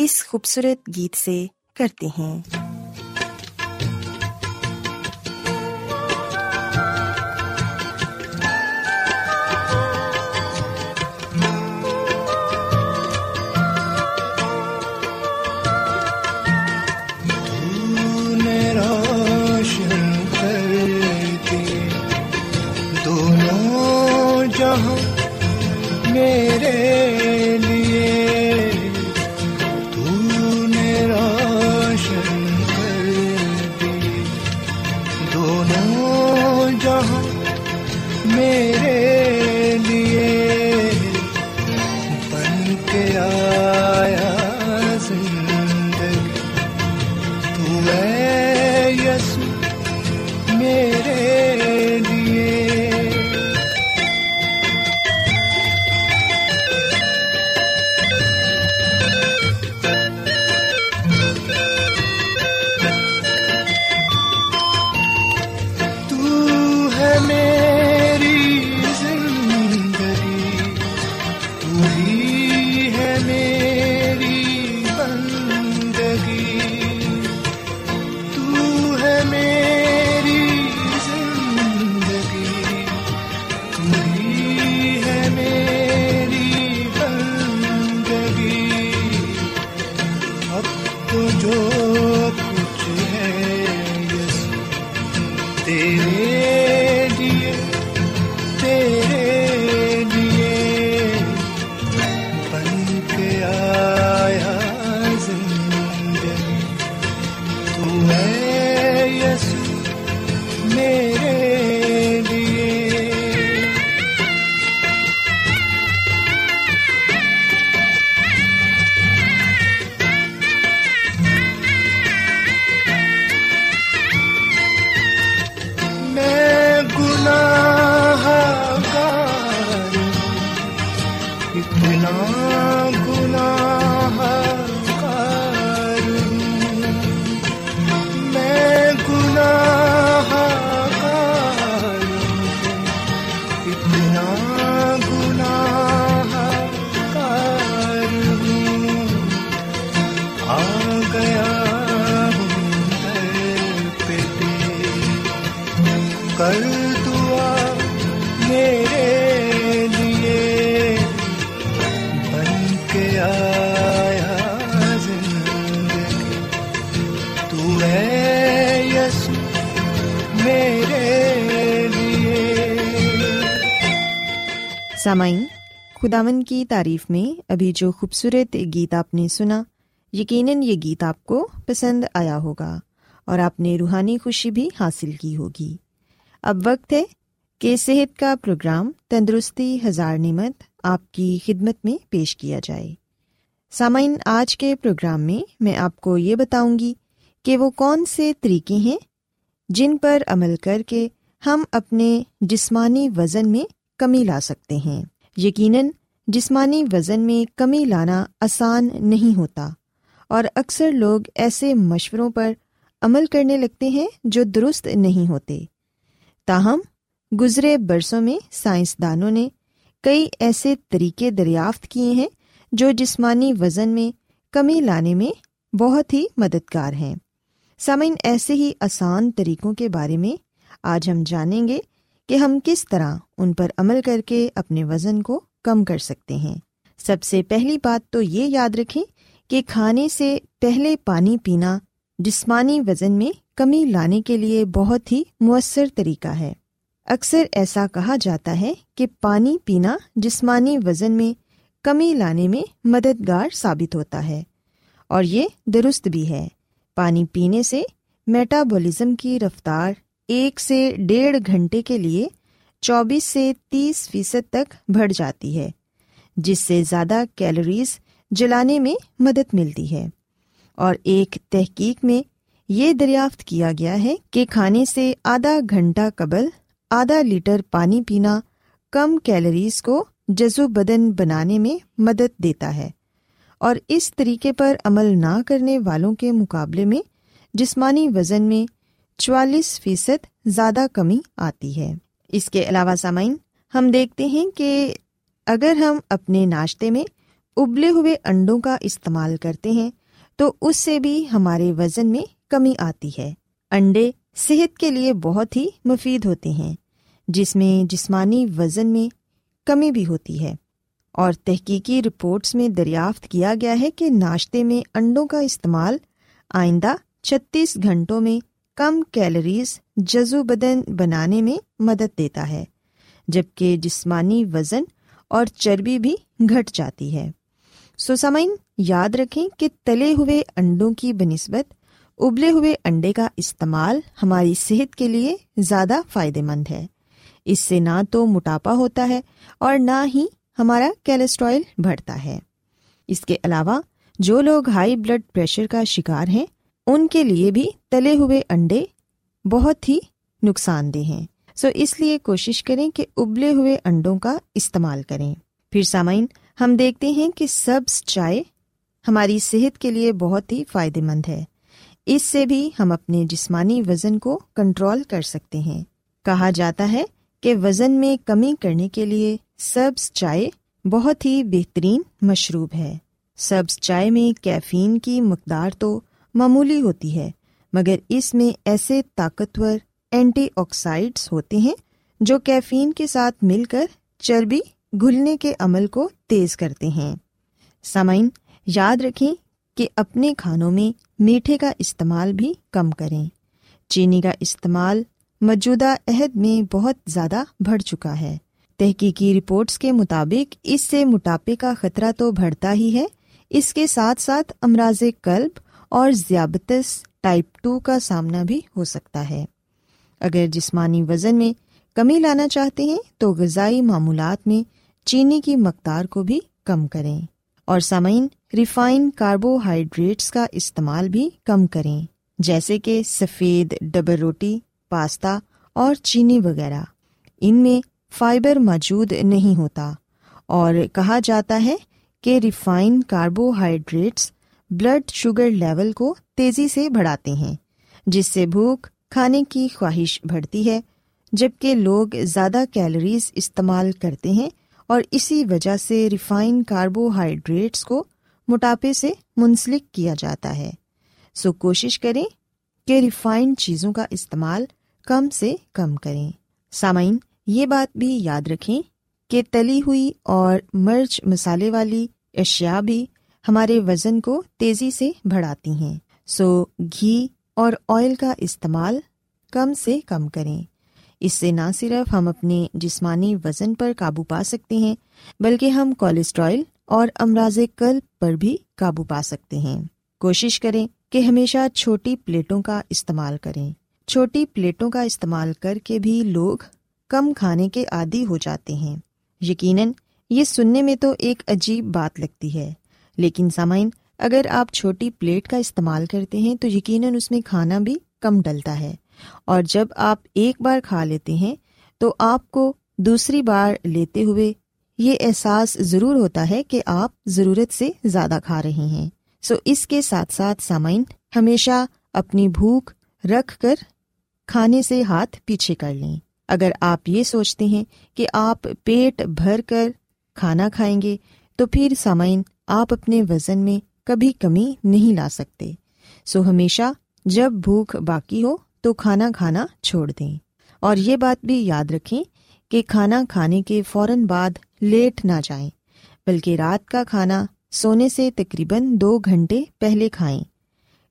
اس خوبصورت گیت سے کرتے ہیں۔ سامعین، خداوند کی تعریف میں ابھی جو خوبصورت گیت آپ نے سنا، یقیناً یہ گیت آپ کو پسند آیا ہوگا اور آپ نے روحانی خوشی بھی حاصل کی ہوگی۔ اب وقت ہے کہ صحت کا پروگرام تندرستی ہزار نعمت آپ کی خدمت میں پیش کیا جائے۔ سامعین، آج کے پروگرام میں میں آپ کو یہ بتاؤں گی کہ وہ کون سے طریقے ہیں جن پر عمل کر کے ہم اپنے جسمانی وزن میں کمی لا سکتے ہیں۔ یقیناً جسمانی وزن میں کمی لانا آسان نہیں ہوتا، اور اکثر لوگ ایسے مشوروں پر عمل کرنے لگتے ہیں جو درست نہیں ہوتے۔ تاہم گزرے برسوں میں سائنسدانوں نے کئی ایسے طریقے دریافت کیے ہیں جو جسمانی وزن میں کمی لانے میں بہت ہی مددگار ہیں۔ سامعین، ایسے ہی آسان طریقوں کے بارے میں آج ہم جانیں گے کہ ہم کس طرح ان پر عمل کر کے اپنے وزن کو کم کر سکتے ہیں۔ سب سے پہلی بات تو یہ یاد رکھیں کہ کھانے سے پہلے پانی پینا جسمانی وزن میں کمی لانے کے لیے بہت ہی مؤثر طریقہ ہے۔ اکثر ایسا کہا جاتا ہے کہ پانی پینا جسمانی وزن میں کمی لانے میں مددگار ثابت ہوتا ہے، اور یہ درست بھی ہے۔ پانی پینے سے میٹابولزم کی رفتار 1 سے 1.5 گھنٹے کے لیے 24 سے 30% تک بڑھ جاتی ہے، جس سے زیادہ کیلوریز جلانے میں مدد ملتی ہے۔ اور ایک تحقیق میں یہ دریافت کیا گیا ہے کہ کھانے سے آدھا گھنٹہ قبل آدھا لیٹر پانی پینا کم کیلوریز کو جزو بدن بنانے میں مدد دیتا ہے، اور اس طریقے پر عمل نہ کرنے والوں کے مقابلے میں جسمانی وزن میں 44% زیادہ کمی آتی ہے۔ اس کے علاوہ سامعین، ہم دیکھتے ہیں کہ اگر ہم اپنے ناشتے میں ابلے ہوئے انڈوں کا استعمال کرتے ہیں تو اس سے بھی ہمارے وزن میں کمی آتی ہے۔ انڈے صحت کے لیے بہت ہی مفید ہوتے ہیں، جس میں جسمانی وزن میں کمی بھی ہوتی ہے، اور تحقیقی رپورٹس میں دریافت کیا گیا ہے کہ ناشتے میں انڈوں کا استعمال آئندہ 36 گھنٹوں میں کم کیلوریز جزو بدن بنانے میں مدد دیتا ہے، جبکہ جسمانی وزن اور چربی بھی گھٹ جاتی ہے۔ سامعین، یاد رکھیں کہ تلے ہوئے انڈوں کی بنسبت ابلے ہوئے انڈے کا استعمال ہماری صحت کے لیے زیادہ فائدہ مند ہے۔ اس سے نہ تو موٹاپا ہوتا ہے اور نہ ہی ہمارا کولیسٹرول بڑھتا ہے۔ اس کے علاوہ جو لوگ ہائی بلڈ پریشر کا شکار ہیں ان کے لیے بھی تلے ہوئے انڈے بہت ہی نقصان دہ ہیں، سو اس لیے کوشش کریں کہ ابلے ہوئے انڈوں کا استعمال کریں۔ پھر سامعین، ہم دیکھتے ہیں کہ سبز چائے ہماری صحت کے لیے بہت ہی فائدہ مند ہے۔ اس سے بھی ہم اپنے جسمانی وزن کو کنٹرول کر سکتے ہیں۔ کہا جاتا ہے کہ وزن میں کمی کرنے کے لیے سبز چائے بہت ہی بہترین مشروب ہے۔ سبز چائے میں کیفین کی مقدار تو معمولی ہوتی ہے، مگر اس میں ایسے طاقتور اینٹی آکسائڈس ہوتے ہیں جو کیفین کے ساتھ مل کر چربی گھلنے کے عمل کو تیز کرتے ہیں۔ سامعین، یاد رکھیں کہ اپنے کھانوں میں میٹھے کا استعمال بھی کم کریں۔ چینی کا استعمال موجودہ عہد میں بہت زیادہ بڑھ چکا ہے۔ تحقیقی رپورٹس کے مطابق اس سے موٹاپے کا خطرہ تو بڑھتا ہی ہے، اس کے ساتھ ساتھ امراض قلب اور ذیابیطس ٹائپ 2 کا سامنا بھی ہو سکتا ہے۔ اگر جسمانی وزن میں کمی لانا چاہتے ہیں تو غذائی معمولات میں چینی کی مقدار کو بھی کم کریں، اور سامعین، ریفائن کاربوہائیڈریٹس کا استعمال بھی کم کریں، جیسے کہ سفید ڈبل روٹی، پاستا اور چینی وغیرہ۔ ان میں فائبر موجود نہیں ہوتا، اور کہا جاتا ہے کہ refine carbohydrates blood sugar level کو تیزی سے بڑھاتے ہیں، جس سے بھوک، کھانے کی خواہش بڑھتی ہے، جبکہ لوگ زیادہ کیلوریز استعمال کرتے ہیں، اور اسی وجہ سے ریفائن کاربوہائیڈریٹس کو موٹاپے سے منسلک کیا جاتا ہے۔ سو کوشش کریں کہ ریفائنڈ چیزوں کا استعمال کم سے کم کریں۔ سامعین، یہ بات بھی یاد رکھیں کہ تلی ہوئی اور مرچ مسالے والی اشیاء بھی ہمارے وزن کو تیزی سے بڑھاتی ہیں، سو گھی اور آئل کا استعمال کم سے کم کریں۔ اس سے نہ صرف ہم اپنے جسمانی وزن پر قابو پا سکتے ہیں، بلکہ ہم کولیسٹرول اور امراض قلب پر بھی قابو پا سکتے ہیں۔ کوشش کریں کہ ہمیشہ چھوٹی پلیٹوں کا استعمال کریں۔ چھوٹی پلیٹوں کا استعمال کر کے بھی لوگ کم کھانے کے عادی ہو جاتے ہیں۔ یقیناً یہ سننے میں تو ایک عجیب بات لگتی ہے، لیکن سامعین، اگر آپ چھوٹی پلیٹ کا استعمال کرتے ہیں تو یقیناً اس میں کھانا بھی کم ڈلتا ہے، اور جب آپ ایک بار کھا لیتے ہیں تو آپ کو دوسری بار لیتے ہوئے یہ احساس ضرور ہوتا ہے کہ آپ ضرورت سے زیادہ کھا رہے ہیں۔ سو اس کے ساتھ ساتھ سامعین، ہمیشہ اپنی بھوک رکھ کر کھانے سے ہاتھ پیچھے کر لیں۔ اگر آپ یہ سوچتے ہیں کہ آپ پیٹ بھر کر کھانا کھائیں گے تو پھر سامعین آپ اپنے وزن میں کبھی کمی نہیں لا سکتے، سو ہمیشہ جب بھوک باقی ہو تو کھانا کھانا چھوڑ دیں۔ اور یہ بات بھی یاد رکھیں کہ کھانا کھانے کے فوراً بعد لیٹ نہ جائیں، بلکہ رات کا کھانا سونے سے تقریباً 2 گھنٹے پہلے کھائیں۔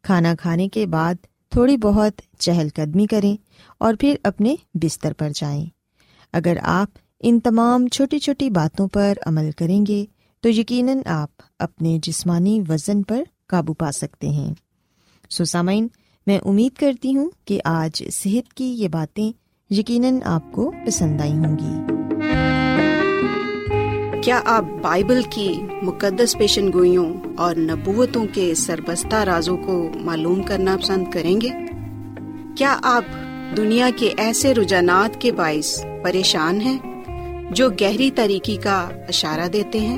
کھانا کھانے کے بعد تھوڑی بہت چہل قدمی کریں اور پھر اپنے بستر پر جائیں۔ اگر آپ ان تمام چھوٹی چھوٹی باتوں پر عمل کریں گے تو یقیناً آپ اپنے جسمانی وزن پر قابو پا سکتے ہیں۔ سامعین میں امید کرتی ہوں کہ آج صحت کی یہ باتیں یقیناً آپ کو پسند آئی ہوں گی۔ کیا آپ بائبل کی مقدس پیشن گوئیوں اور نبوتوں کے سربستہ رازوں کو معلوم کرنا پسند کریں گے؟ کیا آپ دنیا کے ایسے رجحانات کے باعث پریشان ہیں جو گہری تاریکی کا اشارہ دیتے ہیں؟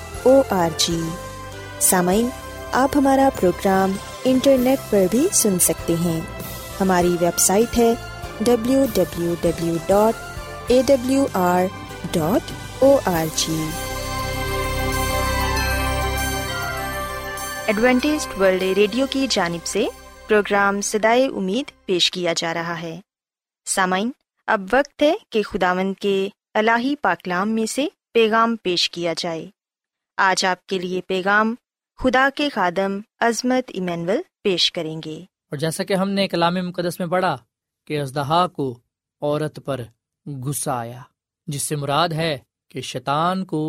سامعین آپ ہمارا پروگرام انٹرنیٹ پر بھی سن سکتے ہیں، ہماری ویب سائٹ ہے www.awr.org۔ ایڈوینٹسٹ ورلڈ ریڈیو کی جانب سے پروگرام صدائے امید پیش کیا جا رہا ہے۔ سامعین اب وقت ہے کہ خداوند کے الہی پاکلام میں سے پیغام پیش کیا جائے۔ آج آپ کے لیے پیغام خدا کے خادم عظمت ایمینول پیش کریں گے۔ اور جیسا کہ ہم نے کلام مقدس میں پڑھا کہ اژدہا کو عورت پر غصہ آیا، جس سے مراد ہے کہ شیطان کو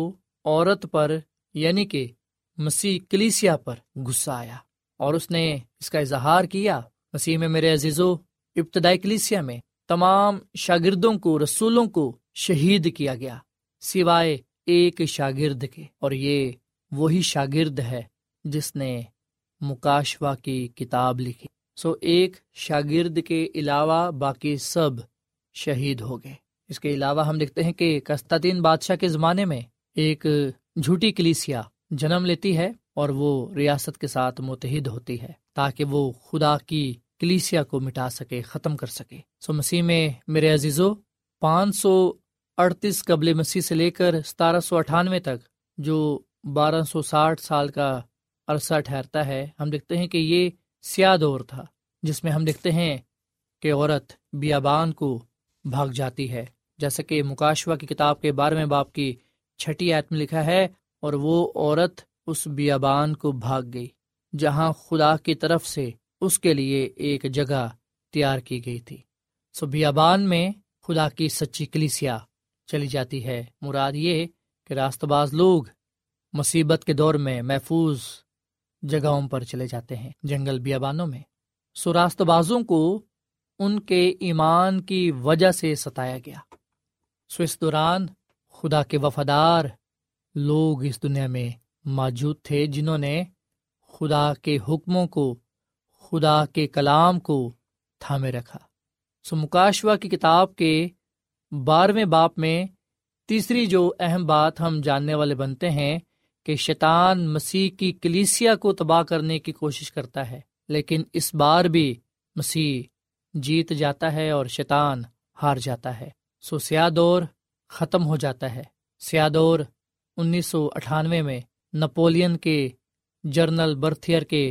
عورت پر یعنی کہ مسیح کلیسیا پر غصہ آیا، اور اس نے اس کا اظہار کیا۔ مسیح میں میرے عزیزو، ابتدائی کلیسیا میں تمام شاگردوں کو، رسولوں کو شہید کیا گیا سوائے ایک شاگرد کے، اور یہ وہی شاگرد ہے جس نے مکاشفہ کی کتاب لکھی۔ ایک شاگرد کے علاوہ باقی سب شہید ہو گئے۔ اس کے علاوہ ہم دیکھتے ہیں کہ قسطنطین بادشاہ کے زمانے میں ایک جھوٹی کلیسیا جنم لیتی ہے اور وہ ریاست کے ساتھ متحد ہوتی ہے تاکہ وہ خدا کی کلیسیا کو مٹا سکے، ختم کر سکے۔ مسیح میں میرے عزیزو، 538 قبل مسیح سے لے کر 1798 تک، جو 1260 سال کا عرصہ ٹھہرتا ہے، ہم دیکھتے ہیں کہ یہ سیاہ دور تھا، جس میں ہم دیکھتے ہیں کہ عورت بیابان کو بھاگ جاتی ہے، جیسا کہ مکاشفہ کی کتاب کے 12ویں باب کی 6 آیت میں لکھا ہے، اور وہ عورت اس بیابان کو بھاگ گئی جہاں خدا کی طرف سے اس کے لیے ایک جگہ تیار کی گئی تھی۔ بیابان میں خدا کی سچی کلیسیا چلی جاتی ہے۔ مراد یہ کہ راست باز لوگ مصیبت کے دور میں محفوظ جگہوں پر چلے جاتے ہیں، جنگل بیابانوں میں۔ راست بازوں کو ان کے ایمان کی وجہ سے ستایا گیا۔ اس دوران خدا کے وفادار لوگ اس دنیا میں موجود تھے، جنہوں نے خدا کے حکموں کو، خدا کے کلام کو تھامے رکھا۔ مکاشفہ کی کتاب کے 12ویں باب میں تیسری جو اہم بات ہم جاننے والے بنتے ہیں کہ شیطان مسیح کی کلیسیا کو تباہ کرنے کی کوشش کرتا ہے، لیکن اس بار بھی مسیح جیت جاتا ہے اور شیطان ہار جاتا ہے۔ سیاہ دور ختم ہو جاتا ہے۔ سیاہ دور 1998 میں نپولین کے جنرل برتھیئر کے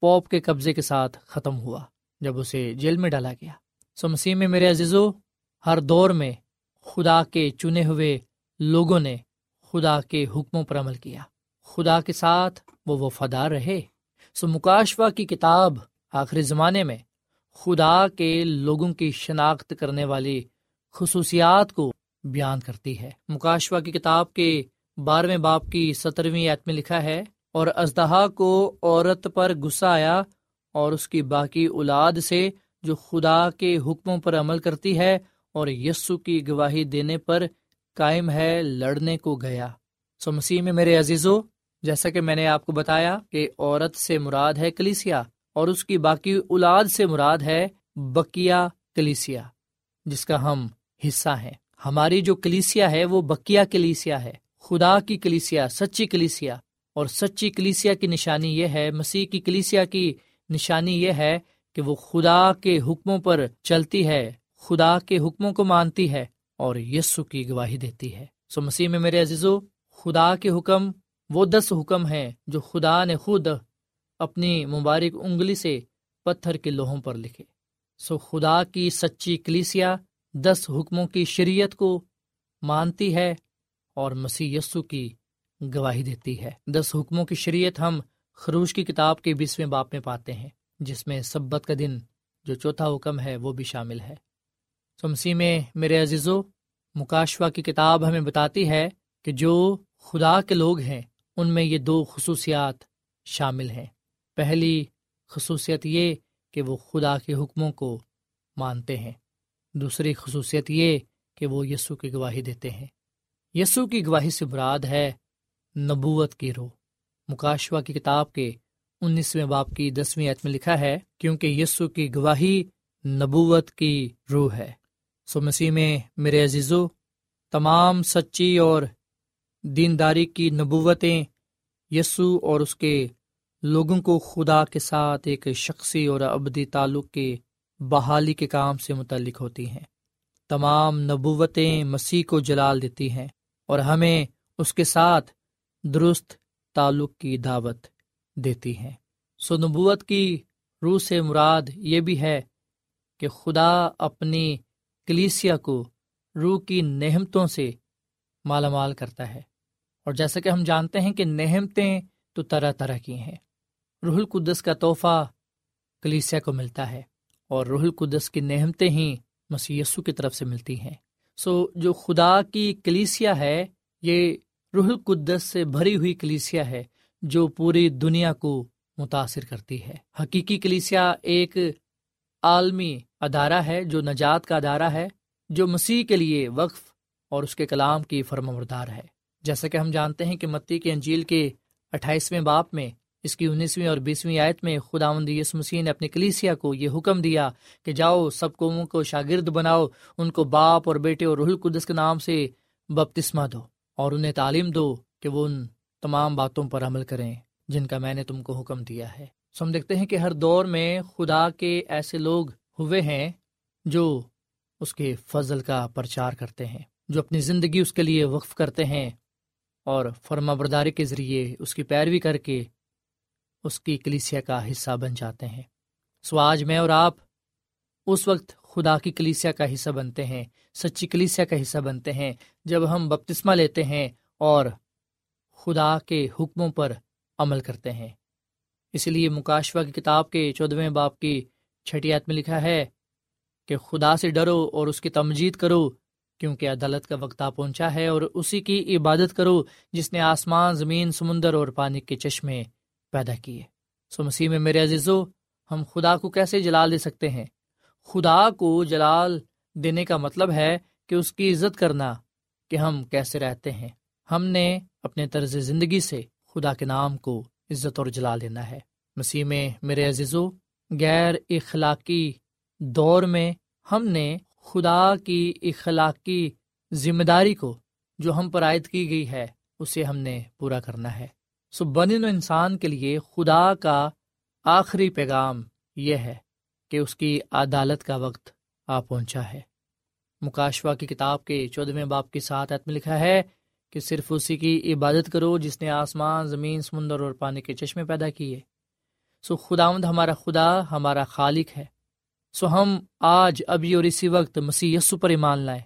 پوپ کے قبضے کے ساتھ ختم ہوا۔ جب اسے جیل میں ڈالا گیا۔ سو مسیح میں میرے عزیزو، ہر دور میں خدا کے چنے ہوئے لوگوں نے خدا کے حکموں پر عمل کیا، خدا کے ساتھ وہ وفادار رہے۔ سو مکاشفہ کی کتاب آخری زمانے میں خدا کے لوگوں کی شناخت کرنے والی خصوصیات کو بیان کرتی ہے۔ مکاشفہ کی کتاب کے 12ویں باب کی 17ویں آیت میں لکھا ہے، اور اژدہا کو عورت پر غصہ آیا اور اس کی باقی اولاد سے جو خدا کے حکموں پر عمل کرتی ہے اور یسوع کی گواہی دینے پر قائم ہے لڑنے کو گیا۔ سو مسیح میں میرے عزیزو، جیسا کہ میں نے آپ کو بتایا کہ عورت سے مراد ہے کلیسیا اور اس کی باقی اولاد سے مراد ہے بقیہ کلیسیا جس کا ہم حصہ ہیں۔ ہماری جو کلیسیا ہے وہ بقیہ کلیسیا ہے، خدا کی کلیسیا، سچی کلیسیا، اور سچی کلیسیا کی نشانی یہ ہے، مسیح کی کلیسیا کی نشانی یہ ہے کہ وہ خدا کے حکموں پر چلتی ہے، خدا کے حکموں کو مانتی ہے اور یسوع کی گواہی دیتی ہے۔ سو مسیح میں میرے عزیزو، خدا کے حکم وہ 10 حکم ہیں جو خدا نے خود اپنی مبارک انگلی سے پتھر کے لوحوں پر لکھے۔ سو خدا کی سچی کلیسیا 10 حکموں کی شریعت کو مانتی ہے اور مسیح یسوع کی گواہی دیتی ہے۔ 10 حکموں کی شریعت ہم خروج کی کتاب کے 20ویں باب میں پاتے ہیں، جس میں سبت کا دن جو 4تھا حکم ہے وہ بھی شامل ہے۔ سو مسیح میں میرے عزیزو، مکاشفہ کی کتاب ہمیں بتاتی ہے کہ جو خدا کے لوگ ہیں ان میں یہ 2 خصوصیات شامل ہیں۔ پہلی خصوصیت یہ کہ وہ خدا کے حکموں کو مانتے ہیں، دوسری خصوصیت یہ کہ وہ یسوع کی گواہی دیتے ہیں۔ یسوع کی گواہی سے مراد ہے نبوت کی روح۔ مکاشفہ کی کتاب کے 19ویں باب کی 10ویں آیت میں لکھا ہے، کیونکہ یسوع کی گواہی نبوت کی روح ہے۔ سو مسیح میں میرے عزیزو، تمام سچی اور دینداری کی نبوتیں یسوع اور اس کے لوگوں کو خدا کے ساتھ ایک شخصی اور ابدی تعلق کے بحالی کے کام سے متعلق ہوتی ہیں۔ تمام نبوتیں مسیح کو جلال دیتی ہیں اور ہمیں اس کے ساتھ درست تعلق کی دعوت دیتی ہیں۔ سو نبوت کی روح سے مراد یہ بھی ہے کہ خدا اپنی کلیسیا کو روح کی نعمتوں سے مالا مال کرتا ہے، اور جیسا کہ ہم جانتے ہیں کہ نعمتیں تو طرح طرح کی ہیں۔ روح القدس کا تحفہ کلیسیا کو ملتا ہے اور روح القدس کی نعمتیں ہی مسیح یسوع کی طرف سے ملتی ہیں۔ سو جو خدا کی کلیسیا ہے یہ روح القدس سے بھری ہوئی کلیسیا ہے جو پوری دنیا کو متاثر کرتی ہے۔ حقیقی کلیسیا ایک عالمی ادارہ ہے جو نجات کا ادارہ ہے، جو مسیح کے لیے وقف اور اس کے کلام کی فرمانبردار ہے۔ جیسا کہ ہم جانتے ہیں کہ متی کی انجیل کے 28ویں باب میں اس کی 19ویں اور 20ویں آیت میں خداوند یسوع مسیح نے اپنی کلیسیا کو یہ حکم دیا کہ جاؤ، سب قوموں کو شاگرد بناؤ، ان کو باپ اور بیٹے اور روح القدس کے نام سے بپتسمہ دو اور انہیں تعلیم دو کہ وہ ان تمام باتوں پر عمل کریں جن کا میں نے تم کو حکم دیا ہے۔ سو ہم دیکھتے ہیں کہ ہر دور میں خدا کے ایسے لوگ ہوئے ہیں جو اس کے فضل کا پرچار کرتے ہیں، جو اپنی زندگی اس کے لیے وقف کرتے ہیں اور فرما برداری کے ذریعے اس کی پیروی کر کے اس کی کلیسیا کا حصہ بن جاتے ہیں۔ سو آج میں اور آپ اس وقت خدا کی کلیسیا کا حصہ بنتے ہیں، سچی کلیسیا کا حصہ بنتے ہیں، جب ہم بپتسمہ لیتے ہیں اور خدا کے حکموں پر عمل کرتے ہیں۔ اس لیے مکاشفہ کی کتاب کے 14ویں باب کی 6ویں آیت میں لکھا ہے کہ خدا سے ڈرو اور اس کی تمجید کرو، کیونکہ عدالت کا وقت آ پہنچا ہے، اور اسی کی عبادت کرو جس نے آسمان، زمین، سمندر اور پانی کے چشمے پیدا کیے۔ سو مسیح میں میرے عزیزو، ہم خدا کو کیسے جلال دے سکتے ہیں؟ خدا کو جلال دینے کا مطلب ہے کہ اس کی عزت کرنا، کہ ہم کیسے رہتے ہیں۔ ہم نے اپنے طرز زندگی سے خدا کے نام کو عزت اور جلال دینا ہے۔ مسیح میں میرے عزیزو، غیر اخلاقی دور میں ہم نے خدا کی اخلاقی ذمہ داری کو جو ہم پر عائد کی گئی ہے اسے ہم نے پورا کرنا ہے۔ سو بنی نوع انسان کے لیے خدا کا آخری پیغام یہ ہے کہ اس کی عدالت کا وقت آ پہنچا ہے۔ مکاشفہ کی کتاب کے 14ویں باب کی 7 آیت میں لکھا ہے کہ صرف اسی کی عبادت کرو جس نے آسمان، زمین، سمندر اور پانی کے چشمے پیدا کیے۔ سو خداوند ہمارا خدا، ہمارا خالق ہے، سو ہم آج ابھی اور اسی وقت مسیح یسو پر ایمان لائیں،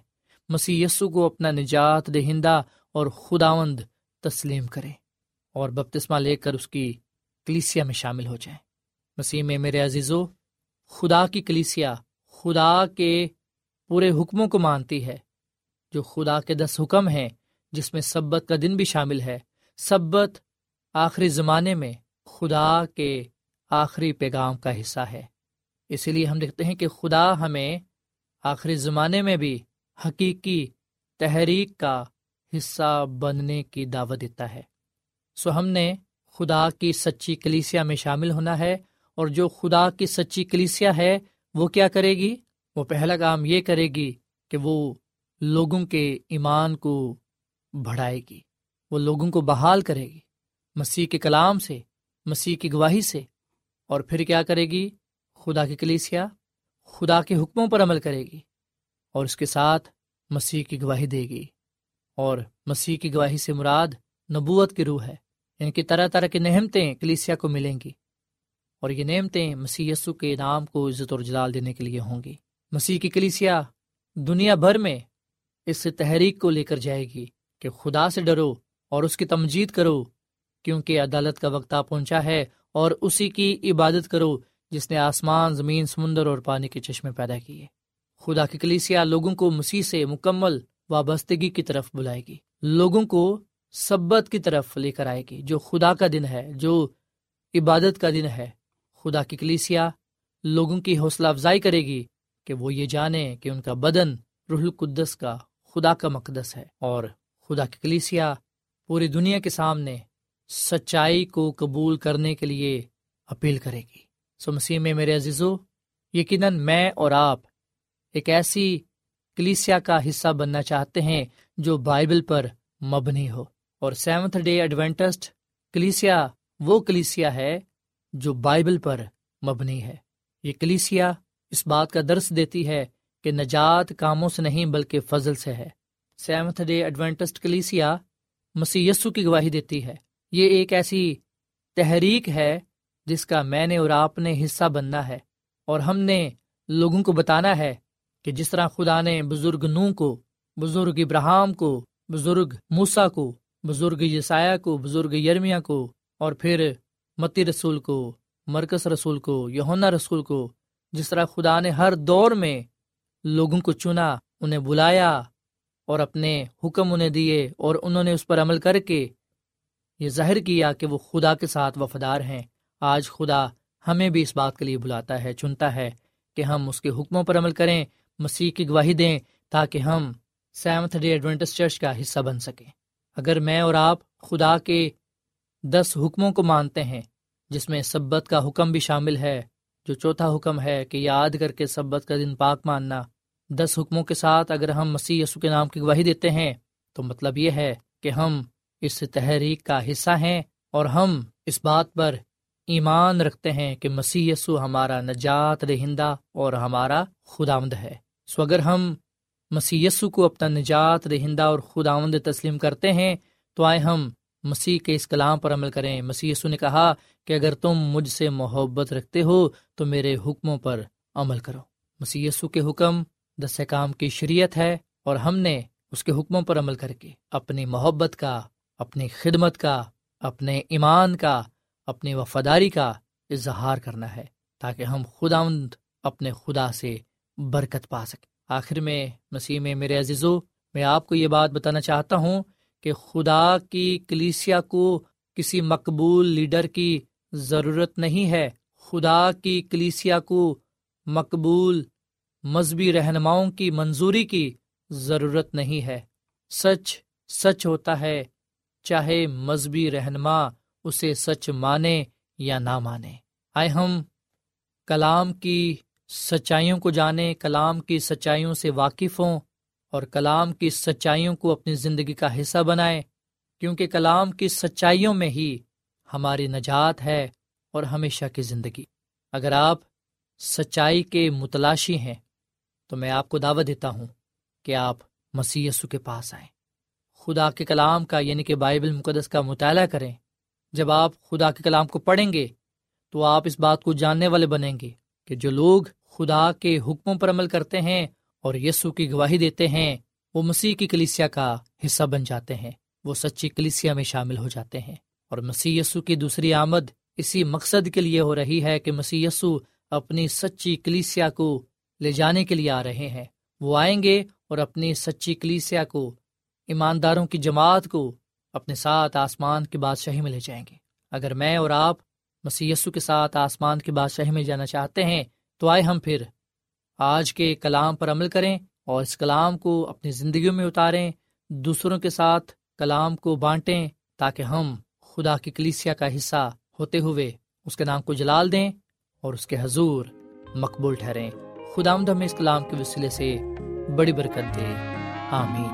مسیح یسو کو اپنا نجات دہندہ اور خداوند تسلیم کریں اور بپتسمہ لے کر اس کی کلیسیا میں شامل ہو جائیں۔ مسیح میں میرے عزیزو، خدا کی کلیسیا خدا کے پورے حکموں کو مانتی ہے، جو خدا کے 10 حکم ہیں، جس میں سبت کا دن بھی شامل ہے۔ سبت آخری زمانے میں خدا کے آخری پیغام کا حصہ ہے، اسی لیے ہم دیکھتے ہیں کہ خدا ہمیں آخری زمانے میں بھی حقیقی تحریک کا حصہ بننے کی دعوت دیتا ہے۔ سو ہم نے خدا کی سچی کلیسیا میں شامل ہونا ہے، اور جو خدا کی سچی کلیسیا ہے وہ کیا کرے گی؟ وہ پہلا کام یہ کرے گی کہ وہ لوگوں کے ایمان کو بڑھائے گی، وہ لوگوں کو بحال کرے گی مسیح کے کلام سے، مسیح کی گواہی سے، اور پھر کیا کرے گی؟ خدا کی کلیسیا خدا کے حکموں پر عمل کرے گی اور اس کے ساتھ مسیح کی گواہی دے گی، اور مسیح کی گواہی سے مراد نبوت کی روح ہے، یعنی کہ طرح طرح کی نعمتیں کلیسیا کو ملیں گی، اور یہ نعمتیں مسیح یسو کے نام کو عزت اور جلال دینے کے لیے ہوں گی۔ مسیح کی کلیسیا دنیا بھر میں اس تحریک کو لے کر جائے گی کہ خدا سے ڈرو اور اس کی تمجید کرو، کیونکہ عدالت کا وقت آ پہنچا ہے، اور اسی کی عبادت کرو جس نے آسمان، زمین، سمندر اور پانی کے چشمے پیدا کیے۔ خدا کی کلیسیا لوگوں کو مسیح سے مکمل وابستگی کی طرف بلائے گی، لوگوں کو سبت کی طرف لے کر آئے گی، جو خدا کا دن ہے، جو عبادت کا دن ہے۔ خدا کی کلیسیا لوگوں کی حوصلہ افزائی کرے گی کہ وہ یہ جانیں کہ ان کا بدن روح القدس کا، خدا کا مقدس ہے، اور خدا کی کلیسیا پوری دنیا کے سامنے سچائی کو قبول کرنے کے لیے اپیل کرے گی۔ سو مسیح میں میرے عزیزو، یقیناً میں اور آپ ایک ایسی کلیسیا کا حصہ بننا چاہتے ہیں جو بائبل پر مبنی ہو، اور سیونتھ ڈے ایڈوینٹسٹ کلیسیا وہ کلیسیا ہے جو بائبل پر مبنی ہے۔ یہ کلیسیا اس بات کا درس دیتی ہے کہ نجات کاموں سے نہیں بلکہ فضل سے ہے۔ سیونتھ ڈے ایڈوینٹسٹ کلیسیا مسیح یسو کی گواہی دیتی ہے۔ یہ ایک ایسی تحریک ہے جس کا میں نے اور آپ نے حصہ بننا ہے، اور ہم نے لوگوں کو بتانا ہے کہ جس طرح خدا نے بزرگ نوح کو، بزرگ ابراہیم کو، بزرگ موسیٰ کو، بزرگ یسعیاہ کو، بزرگ یرمیہ کو، اور پھر متی رسول کو، مرکز رسول کو، یوحنا رسول کو، جس طرح خدا نے ہر دور میں لوگوں کو چنا، انہیں بلایا اور اپنے حکم انہیں دیے، اور انہوں نے اس پر عمل کر کے یہ ظاہر کیا کہ وہ خدا کے ساتھ وفادار ہیں، آج خدا ہمیں بھی اس بات کے لیے بلاتا ہے، چنتا ہے کہ ہم اس کے حکموں پر عمل کریں، مسیح کی گواہی دیں، تاکہ ہم سیونتھ ڈے ایڈوینٹسٹ چرچ کا حصہ بن سکیں۔ اگر میں اور آپ خدا کے 10 حکموں کو مانتے ہیں، جس میں سبت کا حکم بھی شامل ہے، جو 4تھا حکم ہے کہ یاد کر کے سبت کا دن پاک ماننا، 10 حکموں کے ساتھ اگر ہم مسیح یسوع کے نام کی گواہی دیتے ہیں، تو مطلب یہ ہے کہ ہم اس تحریک کا حصہ ہیں، اور ہم اس بات پر ایمان رکھتے ہیں کہ مسیح یسو ہمارا نجات دہندہ اور ہمارا خداوند ہے۔ سو اگر ہم مسیح یسو کو اپنا نجات دہندہ اور خداوند تسلیم کرتے ہیں، تو آئے ہم مسیح کے اس کلام پر عمل کریں۔ مسیح یسو نے کہا کہ اگر تم مجھ سے محبت رکھتے ہو تو میرے حکموں پر عمل کرو۔ مسیح یسو کے حکم 10 احکام کی شریعت ہے، اور ہم نے اس کے حکموں پر عمل کر کے اپنی محبت کا، اپنی خدمت کا، اپنے ایمان کا، اپنی وفاداری کا اظہار کرنا ہے، تاکہ ہم خداوند اپنے خدا سے برکت پا سکیں۔ آخر میں مسیح میں میرے عزیزو، میں آپ کو یہ بات بتانا چاہتا ہوں کہ خدا کی کلیسیا کو کسی مقبول لیڈر کی ضرورت نہیں ہے، خدا کی کلیسیا کو مقبول مذہبی رہنماؤں کی منظوری کی ضرورت نہیں ہے۔ سچ سچ ہوتا ہے، چاہے مذہبی رہنما اسے سچ مانے یا نہ مانے۔ آئے ہم کلام کی سچائیوں کو جانیں، کلام کی سچائیوں سے واقف ہوں، اور کلام کی سچائیوں کو اپنی زندگی کا حصہ بنائیں، کیونکہ کلام کی سچائیوں میں ہی ہماری نجات ہے اور ہمیشہ کی زندگی۔ اگر آپ سچائی کے متلاشی ہیں تو میں آپ کو دعوت دیتا ہوں کہ آپ مسیح یسو کے پاس آئیں، خدا کے کلام کا یعنی کہ بائبل مقدس کا مطالعہ کریں۔ جب آپ خدا کے کلام کو پڑھیں گے تو آپ اس بات کو جاننے والے بنیں گے کہ جو لوگ خدا کے حکموں پر عمل کرتے ہیں اور یسوع کی گواہی دیتے ہیں، وہ مسیح کی کلیسیا کا حصہ بن جاتے ہیں، وہ سچی کلیسیا میں شامل ہو جاتے ہیں۔ اور مسیح یسوع کی دوسری آمد اسی مقصد کے لیے ہو رہی ہے کہ مسیح یسوع اپنی سچی کلیسیا کو لے جانے کے لیے آ رہے ہیں۔ وہ آئیں گے اور اپنی سچی کلیسیا کو، ایمانداروں کی جماعت کو اپنے ساتھ آسمان کی بادشاہی میں لے جائیں گے۔ اگر میں اور آپ مسیح یسوع کے ساتھ آسمان کی بادشاہی میں جانا چاہتے ہیں تو آئے ہم پھر آج کے کلام پر عمل کریں اور اس کلام کو اپنی زندگیوں میں اتاریں، دوسروں کے ساتھ کلام کو بانٹیں تاکہ ہم خدا کی کلیسیا کا حصہ ہوتے ہوئے اس کے نام کو جلال دیں اور اس کے حضور مقبول ٹھہریں۔ خداوند ہمیں اس کلام کے وسیلے سے بڑی برکت دے، آمین۔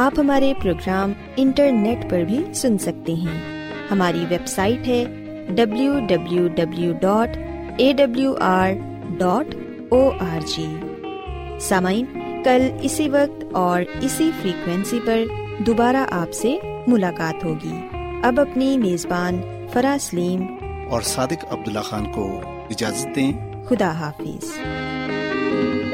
آپ ہمارے پروگرام انٹرنیٹ پر بھی سن سکتے ہیں۔ ہماری ویب سائٹ ہے www.awr.org۔ سامعین، کل اسی وقت اور اسی فریکوینسی پر دوبارہ آپ سے ملاقات ہوگی۔ اب اپنی میزبان فرا سلیم اور صادق عبداللہ خان کو اجازت دیں۔ خدا حافظ۔